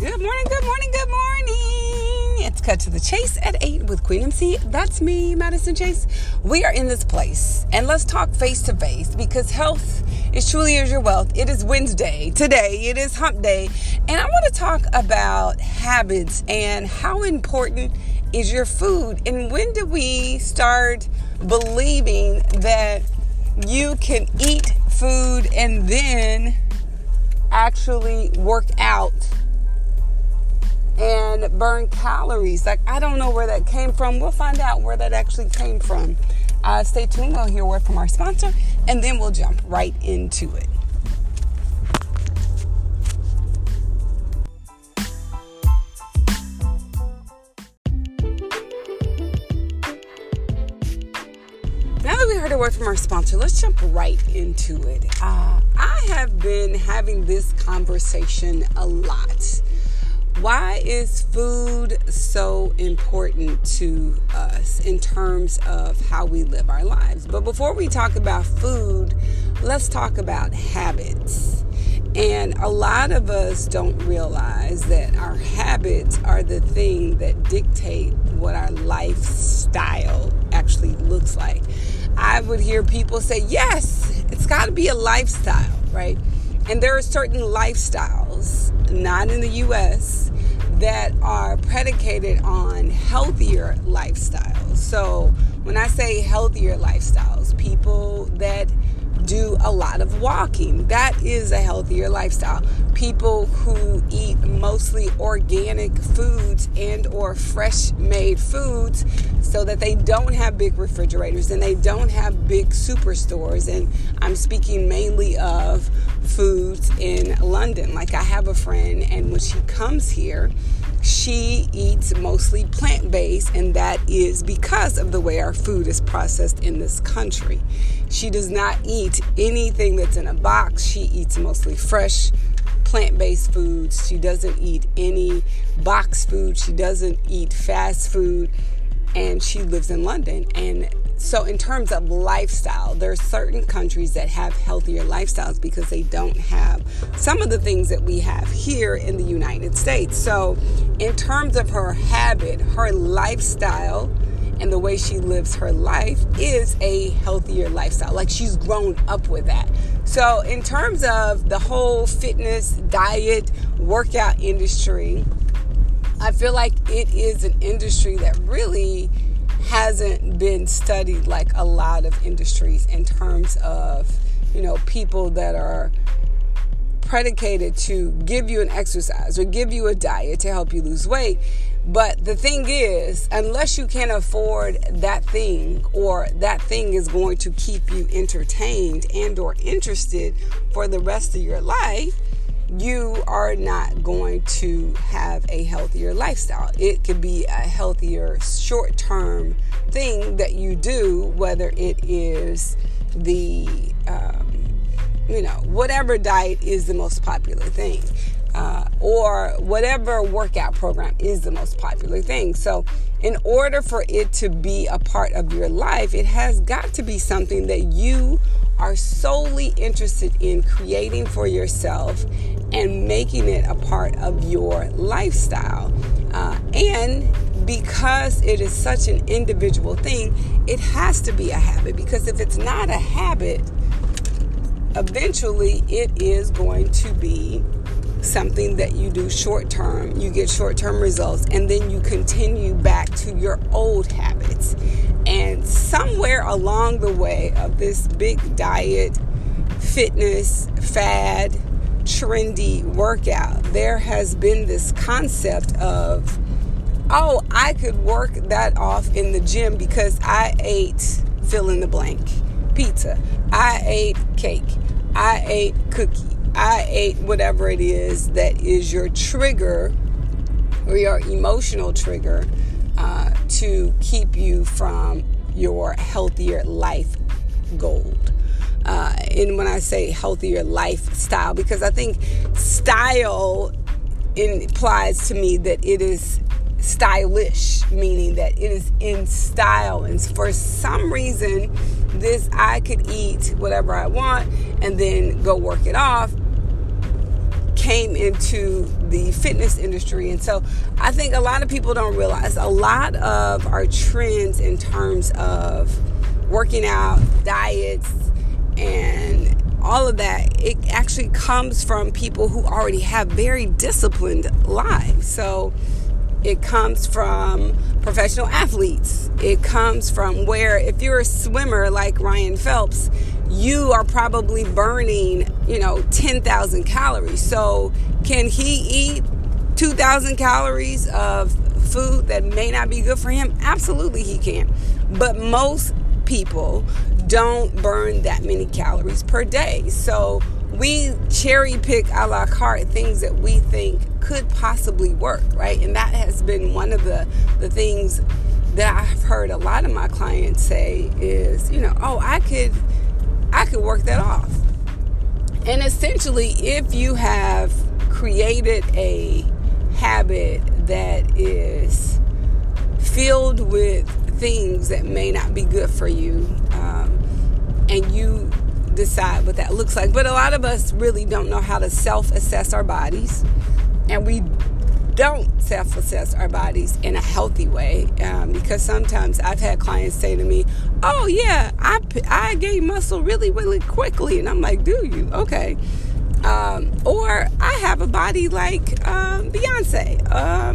Good morning. It's Cut to the Chase at 8 with Queen MC. That's me, Madison Chase. We are in this place, and let's talk face to face, because health is truly is your wealth. It is Wednesday. Today, it is hump day. And I want to talk about habits and how important is your food. And when do we start believing that you can eat food and then actually work out and burn calories? Like, I don't know where that came from. We'll find out where that actually came from. Stay tuned. We'll hear a word from our sponsor, and then we'll jump right into it. Now that we heard a word from our sponsor, let's jump right into it. I have been having this conversation a lot. Why is food so important to us in terms of how we live our lives? But before we talk about food, let's talk about habits. And a lot of us don't realize that our habits are the thing that dictate what our lifestyle actually looks like. I would hear people say, yes, it's got to be a lifestyle, right? And there are certain lifestyles, not in the U.S., that are predicated on healthier lifestyles. So when I say healthier lifestyles, people that do a lot of walking, that is a healthier lifestyle. People who eat mostly organic foods and or fresh made foods, so that they don't have big refrigerators and they don't have big superstores. And I'm speaking mainly of foods in London. Like, I have a friend, and when she comes here, she eats mostly plant-based, and that is because of the way our food is processed in this country. She does not eat anything that's in a box. She eats mostly fresh plant-based foods. She doesn't eat any box food. She doesn't eat fast food, and she lives in London. And so in terms of lifestyle, there are certain countries that have healthier lifestyles because they don't have some of the things that we have here in the United States. So in terms of her habit, her lifestyle, and the way she lives her life is a healthier lifestyle. Like, she's grown up with that. So in terms of the whole fitness, diet, workout industry, I feel like it is an industry that really hasn't been studied like a lot of industries in terms of, you know, people that are predicated to give you an exercise or give you a diet to help you lose weight. But the thing is, unless you can afford that thing, or that thing is going to keep you entertained and or interested for the rest of your life, you are not going to have a healthier lifestyle. It could be a healthier short-term thing that you do, whether it is the, whatever diet is the most popular thing, or whatever workout program is the most popular thing. So in order for it to be a part of your life, it has got to be something that you are solely interested in creating for yourself and making it a part of your lifestyle. And because it is such an individual thing, it has to be a habit, because if it's not a habit, eventually it is going to be something that you do short term, you get short term results, and then you continue back to your old habits. And somewhere along the way of this big diet, fitness, fad, trendy workout, there has been this concept of, oh, I could work that off in the gym because I ate fill in the blank pizza, I ate cake, I ate cookie, I ate whatever it is that is your trigger or your emotional trigger to keep you from your healthier life goal. And when I say healthier lifestyle, because I think style implies to me that it is stylish, meaning that it is in style. And for some reason, this I could eat whatever I want and then go work it off came into the fitness industry. And so I think a lot of people don't realize a lot of our trends in terms of working out, diets, and all of that, it actually comes from people who already have very disciplined lives. So it comes from professional athletes. It comes from where, if you're a swimmer like Ryan Phelps, you are probably burning, 10,000 calories. So can he eat 2,000 calories of food that may not be good for him? Absolutely he can. But most people don't burn that many calories per day. So we cherry pick a la carte things that we think could possibly work, right? And that has been one of the things that I've heard a lot of my clients say is, I could work that off. And essentially, if you have created a habit that is filled with things that may not be good for you, and you decide what that looks like. But a lot of us really don't know how to self-assess our bodies, and we don't self-assess our bodies in a healthy way, because sometimes I've had clients say to me, oh yeah, I gained muscle really, really quickly. And I'm like, do you? Okay. Or I have a body like Beyoncé,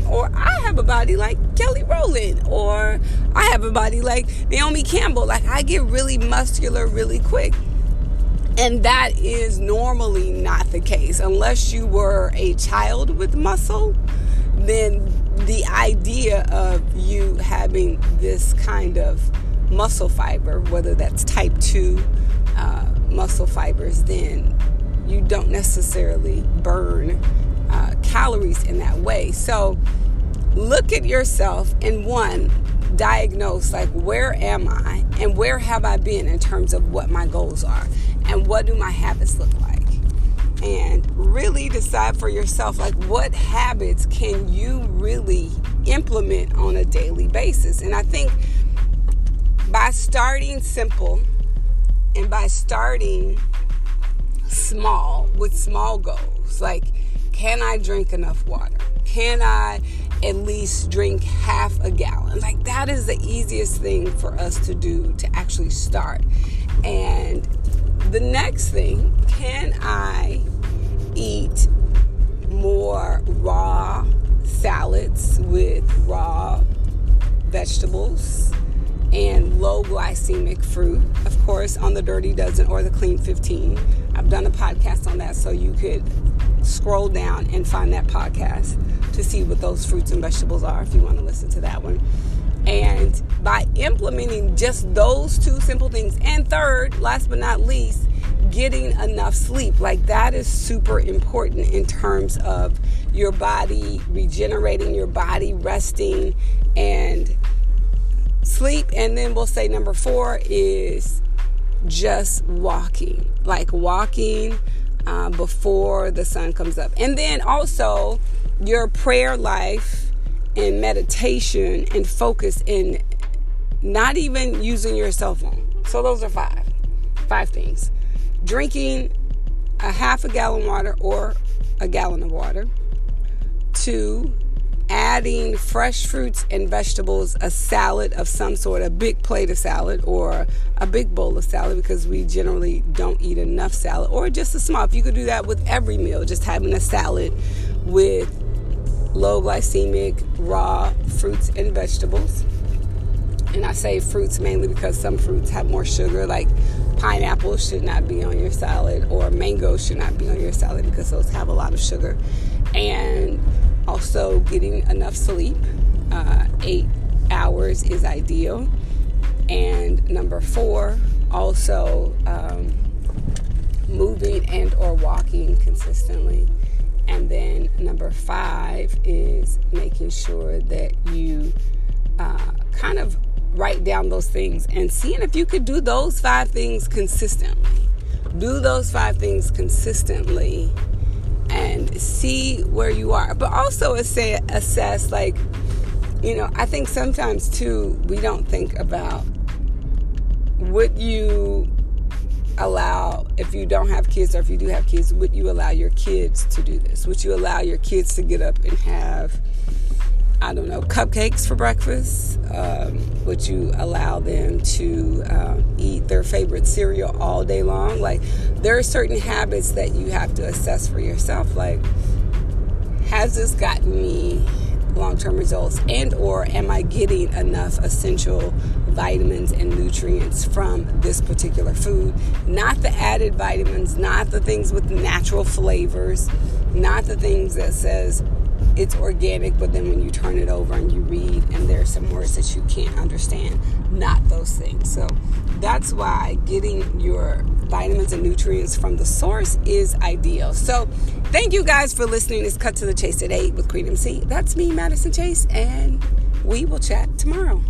or I have a body like Kelly Rowland, or I have a body like Naomi Campbell. Like, I get really muscular really quick. And that is normally not the case. Unless you were a child with muscle, then the idea of you having this kind of muscle fiber, whether that's type 2 muscle fibers, then you don't necessarily burn calories in that way. So look at yourself and diagnose, like, where am I and where have I been in terms of what my goals are and what do my habits look like? And really decide for yourself, like, what habits can you really implement on a daily basis? And I think by starting simple and by starting small with small goals, like, can I drink enough water? Can I at least drink half a gallon? Like, that is the easiest thing for us to do, to actually start. And the next thing, can I eat more raw salads with raw vegetables and low glycemic fruit? Of course, on the Dirty Dozen or the Clean 15. I've done a podcast on that, so you could scroll down and find that podcast to see what those fruits and vegetables are if you want to listen to that one. And by implementing just those two simple things, and third, last but not least, getting enough sleep. Like, that is super important in terms of your body regenerating, your body resting, and sleep. And then we'll say number 4 is just walking. Like, walking before the sun comes up. And then also your prayer life and meditation and focus, and not even using your cell phone. So those are five things. Drinking a half a gallon water or a gallon of water. 2, adding fresh fruits and vegetables, a salad of some sort, a big plate of salad or a big bowl of salad, because we generally don't eat enough salad, or just a small. If you could do that with every meal, just having a salad with low glycemic raw fruits and vegetables. And I say fruits mainly because some fruits have more sugar, like pineapple should not be on your salad, or mango should not be on your salad because those have a lot of sugar. And also getting enough sleep. 8 hours is ideal. And number 4, also moving and or walking consistently. And then number 5 is making sure that you kind of write down those things and seeing if you could do those 5 things consistently. Do those 5 things consistently and see where you are. But also assess, like, I think sometimes too, we don't think about what you allow if you don't have kids, or if you do have kids, would you allow your kids to do this? Would you allow your kids to get up and have, I don't know, cupcakes for breakfast? Would you allow them to eat their favorite cereal all day long? Like, there are certain habits that you have to assess for yourself. Like, has this gotten me long-term results, and or am I getting enough essential vitamins and nutrients from this particular food? Not the added vitamins, not the things with natural flavors, not the things that says it's organic, but then when you turn it over and you read and there are some words that you can't understand, not those things. So that's why getting your vitamins and nutrients from the source is ideal. So thank you guys for listening. It's Cut to the Chase at 8 with Creed MC. That's me, Madison Chase, and we will chat tomorrow.